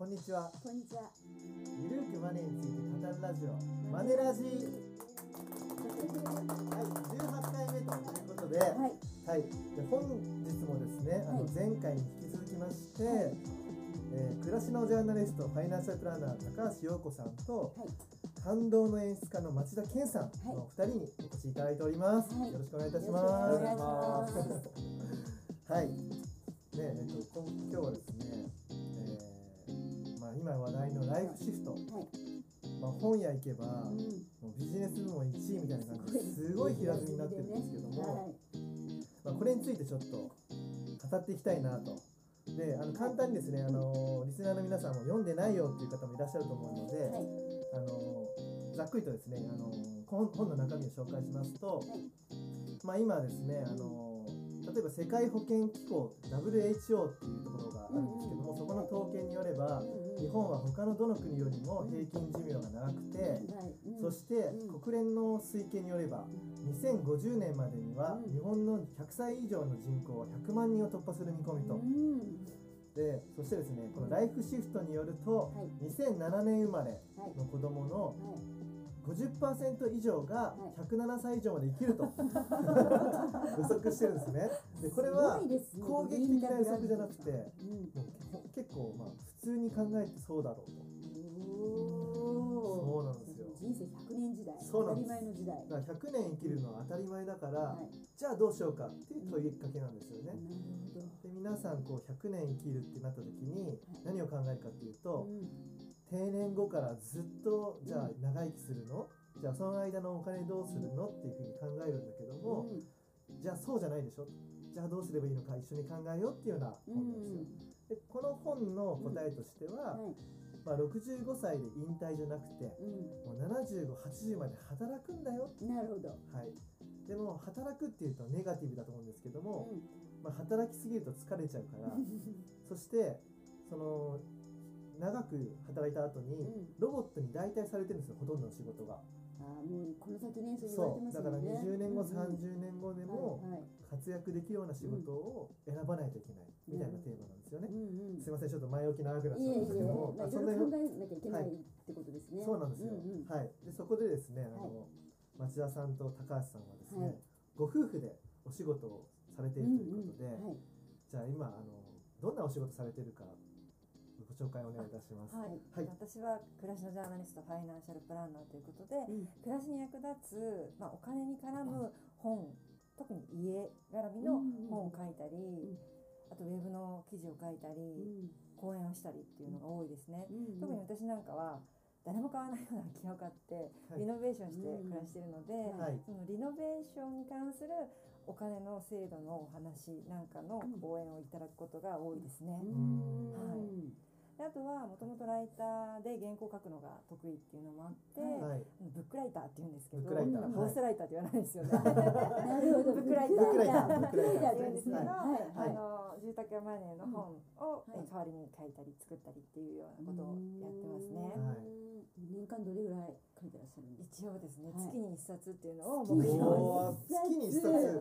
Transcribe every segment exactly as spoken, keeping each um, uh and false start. こんにちは。こんにちは。ゆるくマネについて語るラジオ、マネラジ。はい、じゅうはちかいめということで、はい、はい、で本日もですね、あの前回に引き続きまして、はい、えー、暮らしのジャーナリスト、ファイナンシャルプランナー高橋洋子さんと、はい、感動の演出家の町田健さんのふたりにお越しいただいております。はい、よろしくお願いいたします。はい。ねえ、えっと今日はですね、えー、まあ今話題のライフシフト、はい、まあ本屋行けば、うん、もうビジネス部門いちいみたいな感じですごい平積みになってるんですけども、まあこれについてちょっと語っていきたいなと。で、あの簡単にですね、あのリスナーの皆さんも読んでないよっていう方もいらっしゃると思うので、はい、あのざっくりとですね、あの本の中身を紹介しますと、まあ、今ですね、あの例えば世界保健機構 ダブリューエイチオー っていうところがあるんですけども、そこの統計によれば日本は他のどの国よりも平均寿命が長くて、そして国連の推計によればにせんごじゅうねんまでには日本のひゃくさい以上の人口はひゃくまんにんを突破する見込みと。で、そしてですね、このライフシフトによると、にせんななねん生まれの子どもの ごじゅっパーセント 以上がひゃくななさい以上まで生きると予測してるんですね。で、これは攻撃的な予測じゃなくて、もう結構まあ普通に考えてそうだろうと。そうなんですよ。人生ひゃくねん時代、当たり前の時代。だからひゃくねん生きるのは当たり前だから、じゃあどうしようかっていう問いかけなんですよね。で、皆さんこうひゃくねん生きるってなった時に何を考えるかっていうと、定年後からずっとじゃあ長生きするの、じゃあその間のお金どうするのっていうふうに考えるんだけども、じゃあそうじゃないでしょ、じゃあどうすればいいのか一緒に考えようっていうような本なんですよ。で、この本の答えとしては、まあ、ろくじゅうごさいで引退じゃなくて、もうななじゅうご、はちじゅうまで働くんだよ。なるほど。はい。でも働くっていうとネガティブだと思うんですけども、まあ、働きすぎると疲れちゃうからそしてその長く働いた後にロボットに代替されてるんですよ、ほとんどの仕事が。あ、もうこの先ね、そう言われてますよね。だからにじゅうねんご、さんじゅうねんごでも活躍できるような仕事を選ばないといけないみたいなテーマなんですよね。すいません、ちょっと前置き長くなっちゃうんですけども、いろいろ考えなきゃいけないってことですね。そうなんですよ。はい。で、そこでですね、あの町田さんと高橋さんはですね、ご夫婦でお仕事をされているということで、じゃあ今あのどんなお仕事されているかご紹介お願いいたします。はい、はい、私は暮らしのジャーナリスト、ファイナンシャルプランナーということで、うん、暮らしに役立つ、まあ、お金に絡む本、特に家絡みの本を書いたり、うん、あとウェブの記事を書いたり、うん、講演をしたりっていうのが多いですね。うん、特に私なんかは誰も買わないような空き家を買ってリノベーションして暮らしているので、はい、そのリノベーションに関するお金の制度のお話なんかの応援をいただくことが多いですね。はい。で、あとはもともとライターで原稿を書くのが得意っていうのもあって、はい、ブックライターって言うんですけど、ホースライターって言わないですよね。なるほど、ブックライターって言うんですけど、住宅やマネーの本を代わりに書いたり作ったりっていうようなことをやってますね。年間どれぐらい書いてらっしゃるんですか？一応ですね、月にいっさつっていうのを目標に。月にいっさつ。い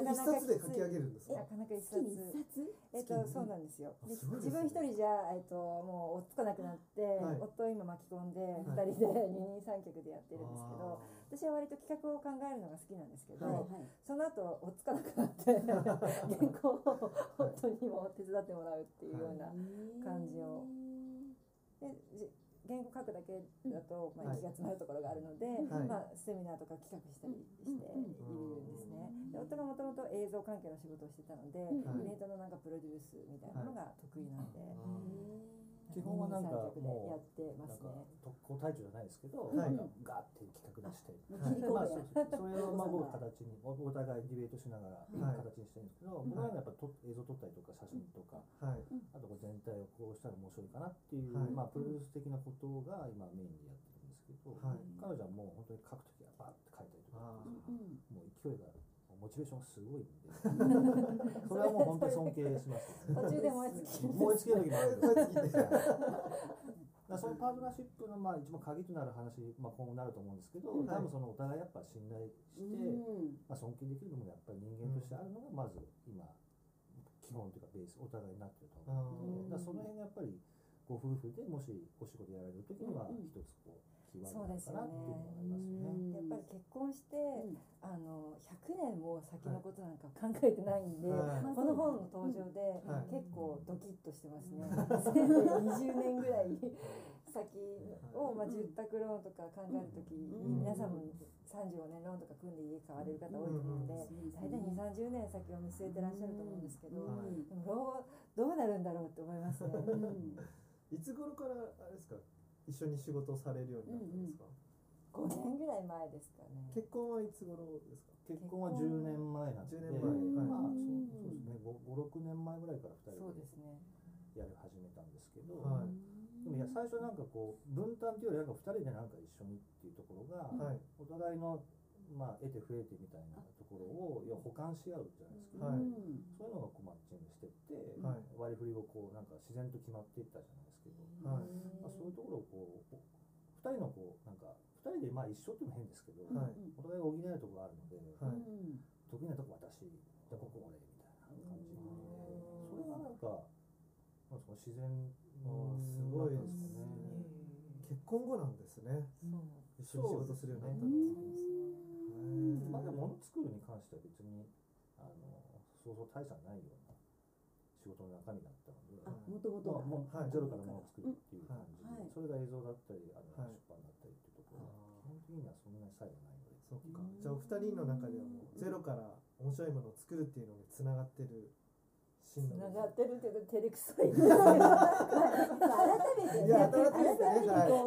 っさつで書き上げるんですか？なかなかいっさつ。えっとそうなんですよ。自分一人じゃえっともう追っつかなくなって、夫を今巻き込んでふたりで二人三脚でやってるんですけど、私は割と企画を考えるのが好きなんですけど、その後追っつかなくなって原稿を本当にも手伝ってもらうっていうような感じを。言語書くだけだと、まあ、息が詰まるところがあるので、はい、まあ、セミナーとか企画したりしているんですね。で、夫がもともと映像関係の仕事をしてたので、イベントのなんかプロデュースみたいなのが得意なんで、基本はなんかもうやってますね。特攻隊長じゃないですけど、ガーって企画出して、それをまあ僕形にお互いディベートしながら形にしてるんですけど、僕はやっぱり映像撮ったりとか写真とか、あと全体をこうしたら面白いかなっていうまあプロデュース的なことが今メインでやってるんですけど、彼女はもう本当に書くときはバーって書いたりとか、もう勢いがある。モチベーションすごいんで、それはもう本当に尊敬します。途中で燃え尽き、燃え尽きる時もあるんです。そのパートナーシップのまあ一番鍵となる話、まあ今後なると思うんですけど、多分そのお互いやっぱ信頼して、まあ尊敬できるのもやっぱり人間としてあるのがまず今基本というかベース、お互いになっていると思うので、その辺がやっぱりご夫婦でもしお仕事やられるときには一つこうキーワードだからっていうのがありますよね。やっぱり結婚して、うん、あのひゃくねんも先のことなんか考えてないんで、はい、この本の登場で、うんはい、結構ドキッとしてますね。にじゅうねんぐらい先を、まあ、住宅ローンとか考えるとき、うん、皆さんもさんじゅうごねんローンとか組んで家買われる方多いと思うので、うん、大体にじゅう、さんじゅうねん先を見据えてらっしゃると思うんですけど、うん、でも老後どうなるんだろうって思いますね。うんいつ頃からあれですか、一緒に仕事をされるようになったんですか。うんうん、ごねんぐらい前ですかね。結婚はいつ頃ですか。結婚はじゅうねんまえなんで、じゅうねんまえ、まあそうですね、ご、ろくねんまえぐらいからふたりでやり始めたんですけど、はい、でもいや最初なんかこう分担というよりなんかふたりでなんか一緒にっていうところが、はい、お互いのまあ得て増えてみたいなところをいや補完し合うじゃないですか、はい、そういうのがこうマッチングしてって、はい、割り振りをこうなんか自然と決まっていったじゃないですけど、はいまあ、そういうところをこうふたりのこうなんかふたりでまあ一緒っても変ですけど、はい、お互い補えるところがあるので、はい、得意なとこ私じゃあここ俺みたいな感じで、それがなんか、まあ、その自然のすごいですね。結婚後なんですね。そう一緒に仕事するようになったんですね。まあ、でももの作るに関しては別にあのそうそう大差ないような仕事の中身だったので、もともとゼロからものを作るっていう感じで、はい、それが映像だったりあの、はい、出版だったりっていうところは基本的にはそんなに差異がないので、そうか、じゃあお二人の中ではもうゼロから面白いものを作るっていうのにつながってる。つながってるけど照れくさいですけど、改めて、ね、改めてこ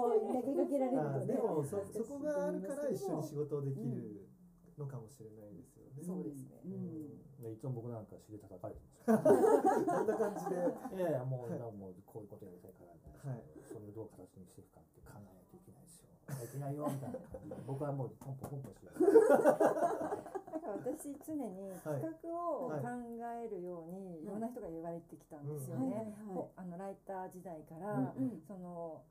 う投げかけられるとね、でも そ, そこがあるから一緒に仕事できるのかもしれないですよね。そうですね、うんうん、いつも僕なんか尻叩かれてますからこんな感じでいやいやも う,、はい、もうこういうことやりたいからみたいな、はい、それをどう形にしていくかって考えないといけないですよいけないよみたいな感じで僕はもうポンポンポンポンしてる私常に企画を考えるようにいろんな人が言われてきたんですよね。あのライター時代から、うんうん、その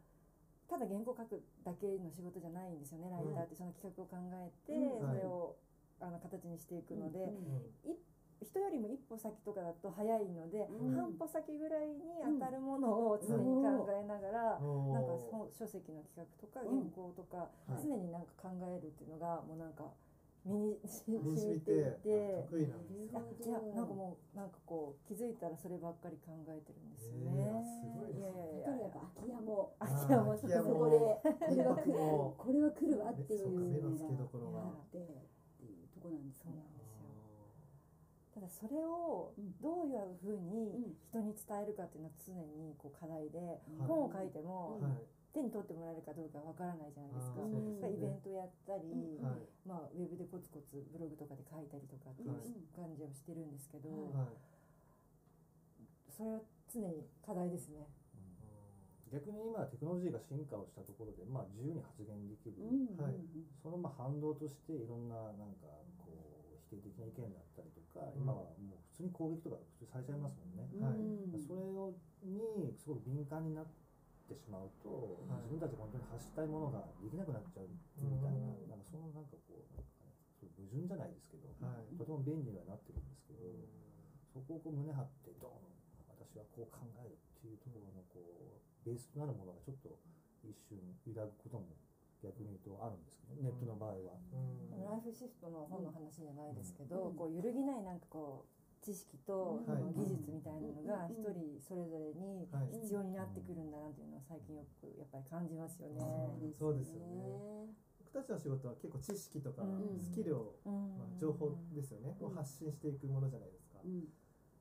ただ原稿書くだけの仕事じゃないんですよね。ライターってその企画を考えて、うん、それをあの形にしていくので、うんうんうん、人よりも一歩先とかだと早いので、うん、半歩先ぐらいに当たるものを常に考えながら、うん、なんかその書籍の企画とか原稿とか、うんはい、常になんか考えるっていうのがもうなんか。身に染みていて、得意なんですよ。いや、なんかもうなんかこう気づいたらそればっかり考えてるんですよね。いやいやいや、例えば空き家も空き家もそこでこれは来るこれは来るわっていう目の付けどころがあってっていうとこなんですよ。ただそれをどういうふうに人に伝えるかっていうのは常にこう課題で、本を書いても。手に取ってもらえるかどうかわからないじゃないですか。ですね、イベントやったり、うんはいまあ、ウェブでコツコツブログとかで書いたりとかっていう感じをしてるんですけど、はい、それは常に課題ですね。うん、逆に今テクノロジーが進化をしたところで、まあ、自由に発言できる、うんはい、そのまあ反動としていろんな、 なんかこう否定的な意見だったりとか、うん、今はもう普通に攻撃とか普通されちゃいますもんね。うんはい、それをにすごく敏感になっててしまうと、自分たちが本当に発したいものができなくなっちゃうみたいな、なんかそのなんかこうなんかね、矛盾じゃないですけど、はい、とても便利にはなってるんですけど、そこをこう胸張ってドーン、私はこう考えるっていうところのこうベースとなるものがちょっと一瞬揺らぐことも逆に言うとあるんですけど、ネットの場合は。うん、ライフシフトの本の話じゃないですけど、うんうん、こう揺るぎないなんかこう。知識と技術みたいなのが一人それぞれに必要になってくるんだなというのは最近よくやっぱり感じますよね。そうですよね。僕たちの仕事は結構知識とかスキルを、うんまあ、情報ですよね、うん、を発信していくものじゃないですか。うん、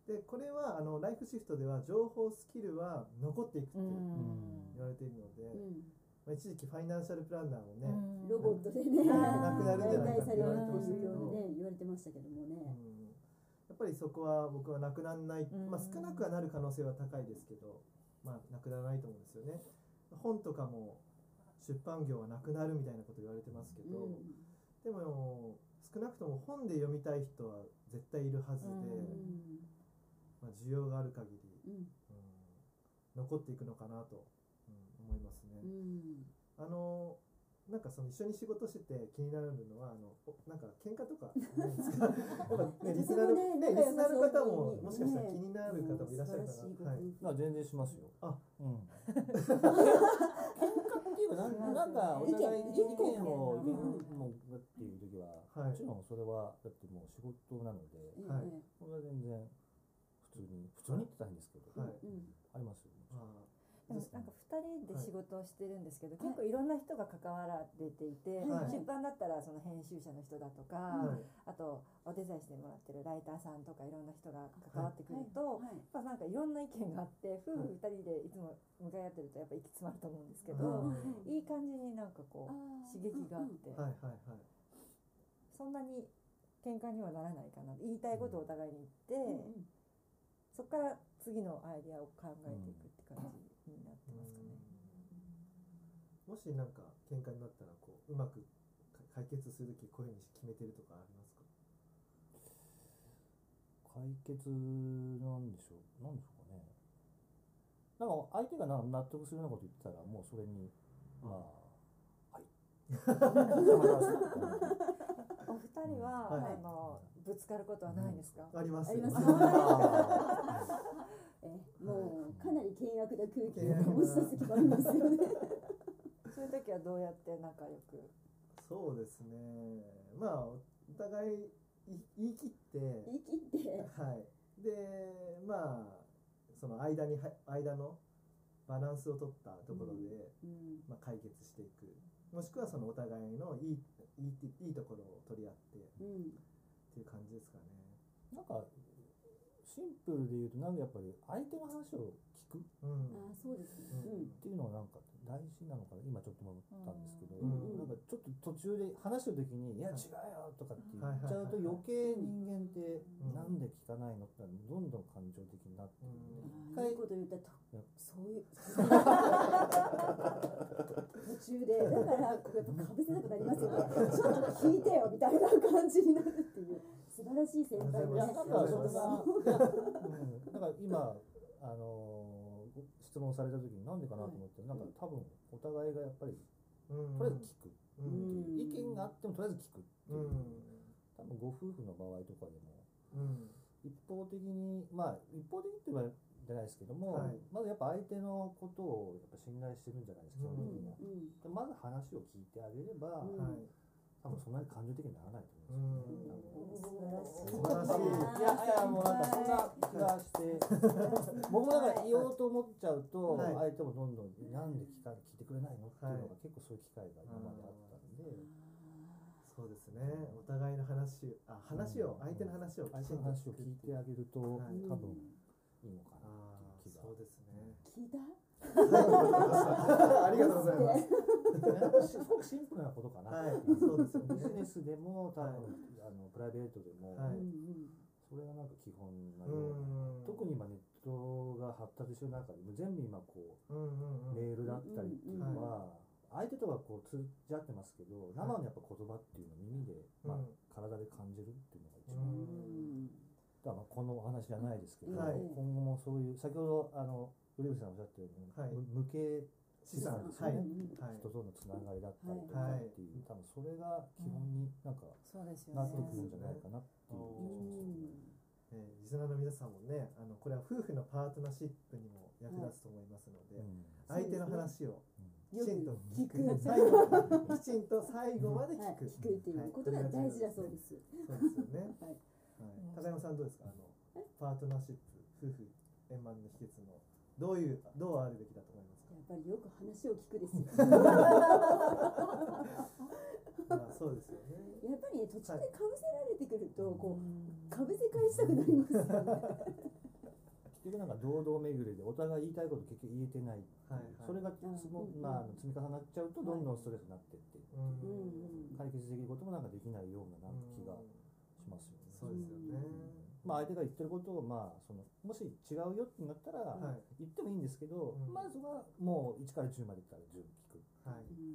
でこれはあのライフシフトでは情報スキルは残っていくって言われているので、うんまあ、一時期ファイナンシャルプランナーもね、うん、ロボットでねなくなるんじゃないかって言われてましたけど、ね、言われてましたけどもね、うんやっぱりそこは僕はなくならない、まあ、少なくはなる可能性は高いですけど、まあ、なくならないと思うんですよね。本とかも出版業はなくなるみたいなこと言われてますけど、うん、でも少なくとも本で読みたい人は絶対いるはずで、うんまあ、需要がある限り、うんうん、残っていくのかなと思いますね。うん、あのなんかその一緒に仕事してて気になるのはあのなんか喧嘩とかないですか？やっぱねリスナーのねリスナーの方ももしかしたら気になる方もいらっしゃるかな。はい。まあ全然しますよ。あ、うん。喧嘩っていうかなんなんかお互い意見を言うもっていう時はもちろんそれはだってもう仕事なので、これは全然普通に普通に言ってたんですけど、ありますよ。なんかふたりで仕事をしてるんですけど、結構いろんな人が関わられていて、出版だったらその編集者の人だとか、あとおデザインしてもらってるライターさんとかいろんな人が関わってくると、やっぱなんかいろんな意見があって夫婦ふたりでいつも向かい合ってるとやっぱ息詰まると思うんですけど、いい感じになんかこう刺激があって、そんなに喧嘩にはならないかな、言いたいことをお互いに言って、そこから次のアイデアを考えていくって感じ。になってますかね。もしなんか喧嘩になったらこううまく解決するときこういうふうに決めてるとかありますか？解決なんでしょう。なんでしょうかね。なんか相手がなんか納得するようなこと言ってたらもうそれに、うん、まあはい。お二人は、はい、あのぶつかることはないですか？うん、あります。あります。もうかなり険悪な空気が押し出してきますよね。そういう時はどうやって仲良く？そうですね。まあお互い言い切って、言い切って、はい。で、まあその間に間のバランスを取ったところで、うんうん、まあ解決していく。もしくはそのお互いのいいいいいいところを取り合って、うん、っていう感じですかね。なんか。シンプルで言うとなんかやっぱり相手の話を聞くっていうのはなんか大事なのかな、今ちょっと思ったんですけど、なんかちょっと途中で話してる時に「いや違うよ」とかって言っちゃうと余計人間ってなんで聞かないのってどんどん感情的になってるので、いいこと言ったとそういう途中でだからこうやっぱかぶせなくなりますよね、ちょっと聞いてよみたいな感じになるっていう。素晴らしい先輩です。だからそれが、だから今あの質問された時になんでかなと思って、なんか多分お互いがやっぱりとりあえず聞く、意見があってもとりあえず聞くっていう。多分ご夫婦の場合とかでも一方的にまあ一方的って言われじゃないですけども、まずやっぱ相手のことをやっぱ信頼してるんじゃないですか。まず話を聞いてあげれば。多分そんなに感情的にならないと思うんですよね。素晴らしい。いやいやもうなんかそんな気がして、僕もなんか言おうと思っちゃうと相手もどんどんなんで聞か聞いてくれないのっていうのが結構そういう機会が今まであったんで、そうですね。お互いの話あ話を相手の話を相手の話を聞いてあげると多分いいのかなっていう気が。そうですね。聞いた？ありがとうございます。すごくシンプルなことかな。そうですよね。ビジネスでも多分あのプライベートでもそれがなんか基本なの。特に今ネットが発達してる中でも全部今こうメールだったりっていうのは相手とはこう通じ合ってますけど、生のやっぱ言葉っていうのを耳でまあ体で感じるっていうのが一番。だからこのお話じゃないですけど、今後もそういう先ほどあの古口さんおっしゃったように無形資産ですよね、人とのつながりだったりとかっていう、多分それが基本になんかなってくるんじゃないかなっていう気がしますね。リスナーの皆さんもね、あのこれは夫婦のパートナーシップにも役立つと思いますので、相手の話をきちんと聞く、最後きちんと最後まで聞くっていうことが大事だそうです。そうですよね。高山さんどうですか、あのパートナーシップ夫婦円満の秘訣のどういうどうあるべきだと思いますか？やっぱりよく話を聞くですよ。あ、そうですよね。やっぱり、ね、途中でかぶせられてくると、はい、こうかぶせ返したくなりますよね。結局なんか堂々巡りでお互い言いたいこと結局言えてない。はいはい、それがつも、うん、まあ積み重なっちゃうとどんどんストレスになってって、はい、解決できることもなんかできないようななんか気がしますよね。そうですよね。まあ相手が言ってることをまあそのもし違うよってなったら言ってもいいんですけど、まずはもういちからじゅうまでいったらじゅう聞くっていう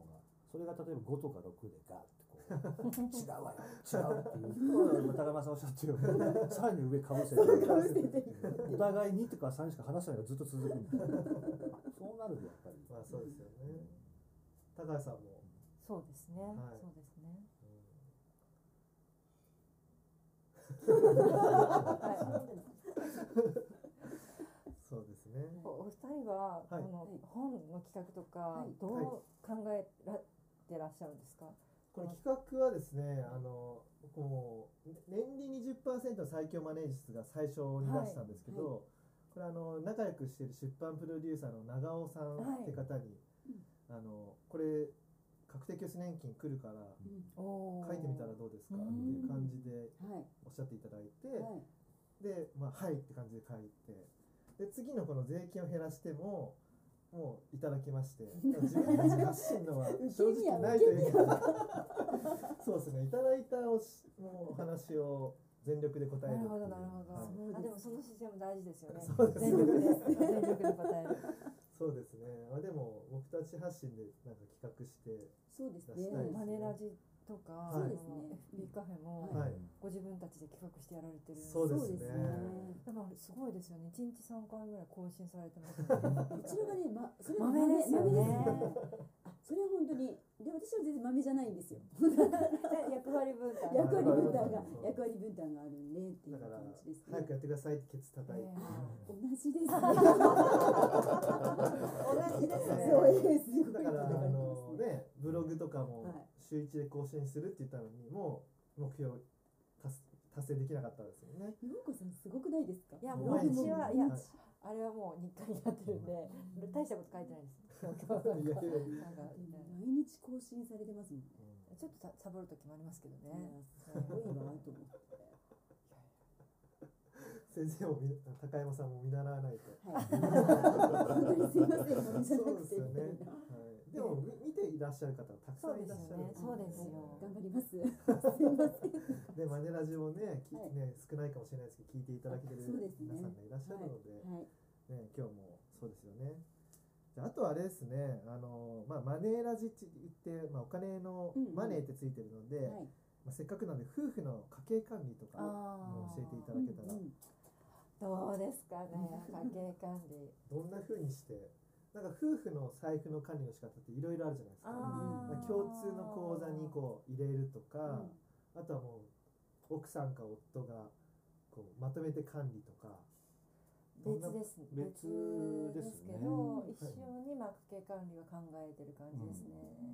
のが、それが例えばごとかろくでガーってこう違うわよ違うっていうと高山さんおっしゃってるようにさらに上かぶせてお互いにとかさんしか話さないがずっと続くみたいな、そうなるとやっぱりまあそうですよね。高橋さんもそうですね、はい、そうですね、そうですね。お二人はこの本の企画とかどう考えてらっしゃるんですか。これ企画はですね、あのこう年利 にじゅっパーセント の最強マネージ術が最初に出したんですけど、はいはい、これあの仲良くしている出版プロデューサーの長尾さんって方に、はい、あのこれ確定拠出年金来るから書いてみたらどうですかっていう感じでおっしゃっていただいて、でまあはいって感じで書いて、で次のこの税金を減らしてももういただきまして、自分たち発信のは正直ないというか、そうですね、いただいたおしもうお話を全力で答える。なるほどなるほど、はい、あでもそのシステム大事ですよね。そうですね、全力で全力で答える。そうですね、あでも僕たち発信でなんか企画して出したいですね。そうですね、マネラジとか、はい、エフビー カフェも、はい、ご自分たちで企画してやられてる。そうですね、だからすごいですよね、いちにちさんかいぐらい更新されてます、ね、うちのがね、ま、それは豆ですよね。あ、それは本当にで、私は全然豆じゃないんですよ。役割分担役割分担が役割分担があるねっていう感じですね。早くやってくださいってケツ叩いて、同じですね。同じですね。そうです。だからあのね、ブログとかも週いちで更新するって言ったのに、もう目標達成できなかったですよね。陽子さんすごくないですか。いや、もう私は、いやあれはもう日課になってるんで大したこと書いてないです。毎日更新されてますもんね。ちょっとサボる時もありますけどね。すごいなと思って。先生も高山さんも見習わないと。本当にすいません、もうじゃなくて。でも見ていらっしゃる方たくさんいらっしゃる。そうですよ。頑張ります。すみません。でマネラジもね、ね少ないかもしれないですけど聞いていただけてる皆さんがいらっしゃるので、ね今日もそうですよね。あとあれですね、あのまあマネラジって言ってまあお金のマネーってついてるので、せっかくなんで夫婦の家計管理とかも教えていただけたら。どうですかね、家計管理。どんな風にして。なんか夫婦の財布の管理の仕方っていろいろあるじゃないですか、ね、共通の口座にこう入れるとか、うん、あとはもう奥さんか夫がこうまとめて管理とか別です別ですけど、はい、一緒に家計管理は考えてる感じですね、う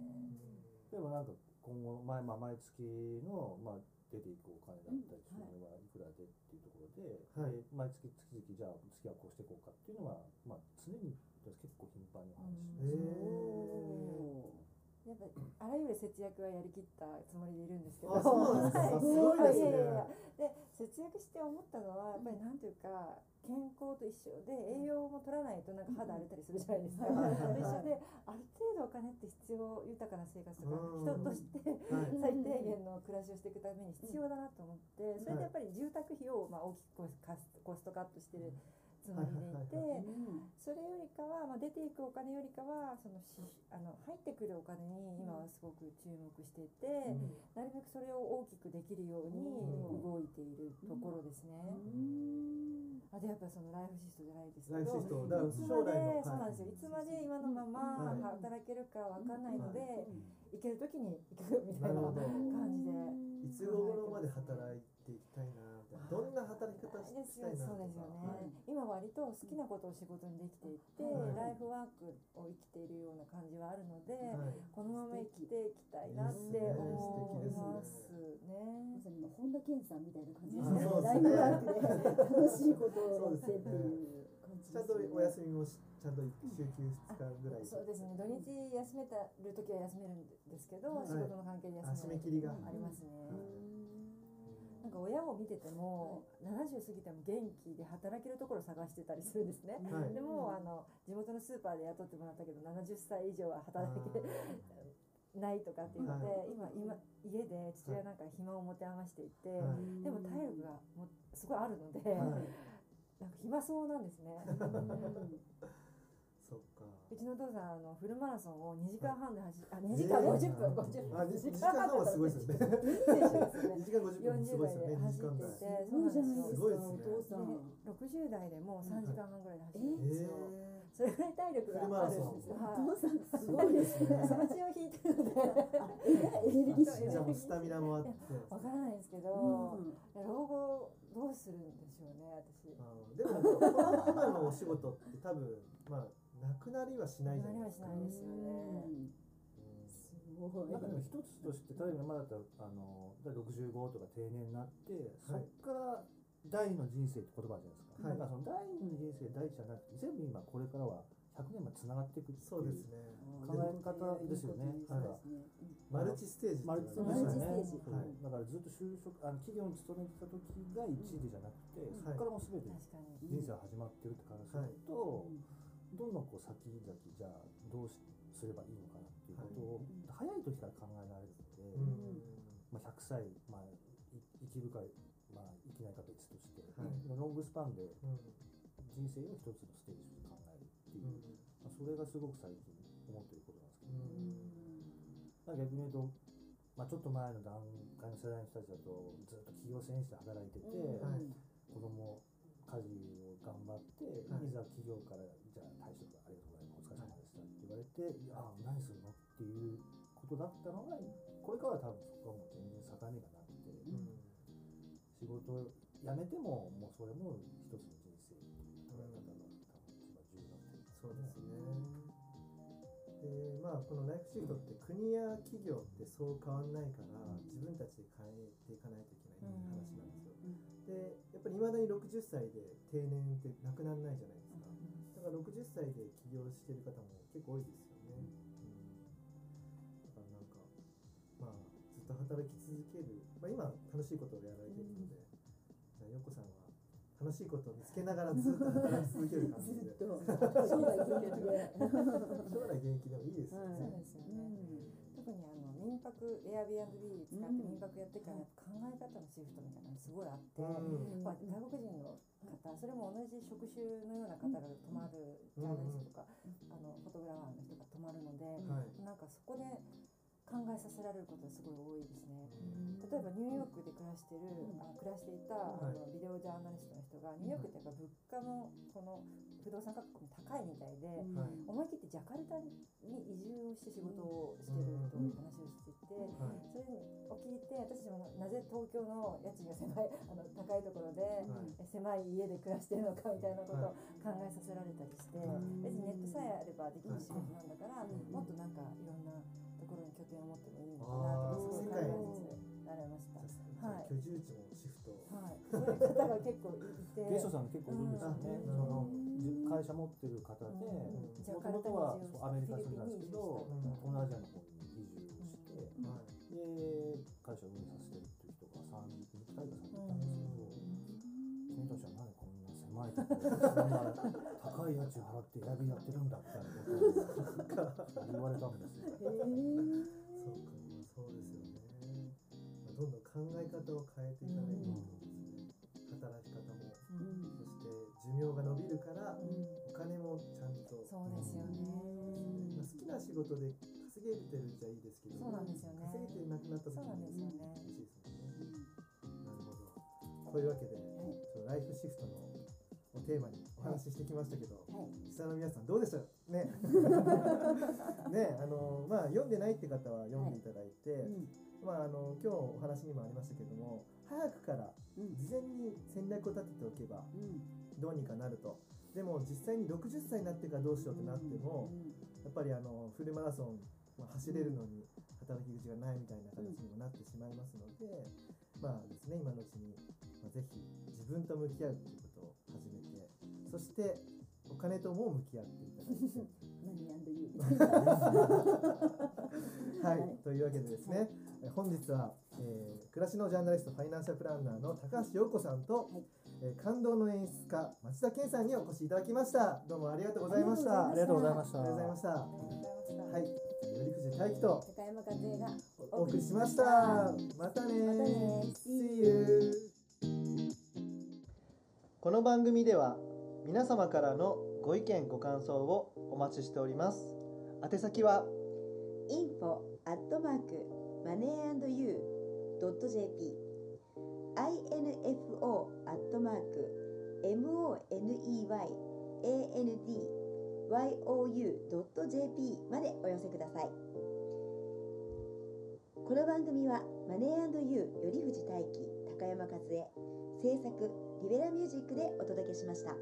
ん、でもなんか今後毎、まあ、毎月の、まあ、出ていくお金だったりするのはいくらでっていうところで、うんはい、毎月月々じゃあ月はこうしていこうかっていうのは、まあ、常に結構頻繁にお話します。やっぱあらゆる節約はやりきったつもりでいるんですけど、節約して思ったのはやっぱりなんていうか健康と一緒で栄養も取らないとなんか肌荒れたりするじゃないですか。一緒である程度お金って必要、豊かな生活とか人として最低限の暮らしをしていくために必要だなと思って、それでやっぱり住宅費をまあ大きくコストカットしてる。つもりでいて、それよりかは、まあ、出ていくお金よりかはそのしあの入ってくるお金に今はすごく注目していて、うん、なるべくそれを大きくできるように動いているところですね。うん、あでやっぱそのライフシフトじゃないですけど、いつまでそうなんですよ、いつまで今のまま働けるかわかんないので、行ける時に行くみたいな感じで。いつ頃まで働いていきたいなみたいな、どんな働き方したいなとか、今割と好きなことを仕事にできていて、はい、ライフワークを生きているような感じはあるので、はい、このまま生きていきたいなって思いますね。まさに本田健さんみたいな感じですね。ライフワークで楽しいことをしてっていう感じですね。ちゃんとお休みもしちゃんと週休ふつかぐらい。そうですね。土日休めたる時は休めるんですけど、仕事の関係で休める時がありますね。なんか親を見ててもななじゅう過ぎても元気で働けるところを探してたりするんですね。でもあの地元のスーパーで雇ってもらったけどななじゅっさい以上は働けないとかっていうので、今今家で父親なんか暇を持て余していて、でも体力がもすごいあるので、なんか暇そうなんですね。そっか。うちのお父さんあのフルマラソンをにじかんはんで走る、あにじかんごじゅっぷんごじゅっぷん、あにじかんはんはすごいですね。よんじゅう代で走ってて、そうなんですよ。お父さんろくじゅう代でもうさんじかんはんぐらいで走るんですよ。それぐらい体力があるんですよ。すごいですね。血を引いてるので、エネルギッシュ。じゃあスタミナもあって。わからないんですけど、老後どうするんでしょうね、私。でも今のお仕事って多分まあなくなりはしないじゃないですか。なくなりはしないですよね。すごい。なんかでも一つとして例えば今だったらあのろくじゅうごとか定年になって、そっから第二の人生って言葉じゃないですか。はい、なんかその第二の人生第一じゃなくて全部今これからはひゃくねんまでつながっていくっていう考え方ですよね。マルチステージ。マルチステージ。だからずっと就職あの企業に勤めてた時が一時じゃなくて、うん、そこからもうすべて人生が始まってるって感じだと、うん、どんどんこう先々じゃあどうすればいいのかなっていうことを、はい、早い時から考えられてて、うん、まあひゃくさいまあ息深い。まあ、生きないか別として、はい、ロングスパンで人生を一つのステージで考えるっていう、うんまあ、それがすごく最近思っていることなんですけど、うんまあ、逆に言うと、まあ、ちょっと前の段階の世代の人たちだとずっと企業戦士で働いてて、うん、子供家事を頑張って、はい、いざ企業からじゃあ退職ありがとうございますお疲れ様でしたって言われて、はい、いや何するのっていうことだったのがこれからは多分そこはもう全然境目がなくて。うん仕事を辞めても、もうそれも一つの人生捉え方が多分一番重要だっていう。そうですね。で、まあこのライフシフトって国や企業ってそう変わんないから、うん、自分たちで変えていかないといけないっていう話なんですよ。うん、で、やっぱり未だにろくじゅっさいで定年ってなくならないじゃないですか。だからろくじゅっさいで起業してる方も結構多いですよね。うん、だからなんかまあ。ずっと働き続ける、まあ、今楽しいことをやられているので、うん、じゃあヨコさんは楽しいことを見つけながらずっと働き続ける感じでずっと将来現役で将来現役でもいいですよね。そうですよね、うん、特にあの民泊 Airbnb 使って民泊やってから考え方のシフトみたいなのすごいあって、うんまあ、外国人の方それも同じ職種のような方が泊まるジャーナリストとか、うん、あのフォトグラファーの人が泊まるので、うん、なんかそこで考えさせられることがすごい多いですね。例えばニューヨークで暮らしてる、うん、あ暮らしていた、はい、あのビデオジャーナリストの人がニューヨークってやっぱ物価もこの不動産価格も高いみたいで、うん、思い切ってジャカルタに移住をして仕事をしてるという話をしていて、うんうんはい、それを聞いて私もなぜ東京の家賃が狭いあの高いところで、はい、狭い家で暮らしてるのかみたいなことを考えさせられたりして、はい、別にネットさえあればできる仕事なんだから、はい、もっとなんかいろんなところに拠点を持ってもいいのかなとかすごい考えですね。なれました。はい。居住地もシフト。はい。そういう方が結構いて。ゲストさん結構いるんですよね。その会社持ってる方で、もともとはアメリカ人なんですけど、東南アジアの方に移住をして、で会社を運営させてるっていう人が三人、二人が三人いたんですけど。君たちは何こんな狭いところでそんな高い家賃払って選びやってるんだみたいなことを言われたんですよ。へー。そうか、そうですよね。どんどん考え方を変えていかないとですね。働き方も、うん、そして寿命が伸びるから、うん、お金もちゃんと。そうですよね。まあ、好きな仕事で稼げてるじゃいいですけど、そうなんですよね。稼げてなくなった時に嬉しいですよね。というわけで、はい、ライフシフトのをテーマにお話ししてきましたけど、はいはい、実際の皆さんどうでしたね。ね、あのまあ読んでないって方は読んでいただいて、はいうん、まああの今日お話にもありましたけども、早くから事前に戦略を立てておけばどうにかなると。でも実際にろくじゅっさいになってからどうしようってなっても、やっぱりあのフルマラソンまあ、走れるのに働き口がないみたいな形にもなってしまいますので、うん、まあですね、今のうちにぜひ自分と向き合うということを始めて、そしてお金とも向き合っていただいてモネアンドユー はい、というわけでですね、はい、本日は、えー、暮らしのジャーナリストファイナンシャルプランナーの高橋洋子さんと、はいえー、感動の演出家町田健さんにお越しいただきました。どうもありがとうございました。ありがとうございました。ありがとうございました。はい、よりふじたいきと高山和恵がお送りしました。またねー See you。 この番組では皆様からのご意見ご感想をお待ちしております。宛先は インフォ アット マネー アンド ユー ドット ジェーピー info アット マネー アンド ユーモネヤンドットジェーピー までお寄せください。この番組はマネー&ユーよりふじ大輝、高山和恵制作、リベラミュージックでお届けしました。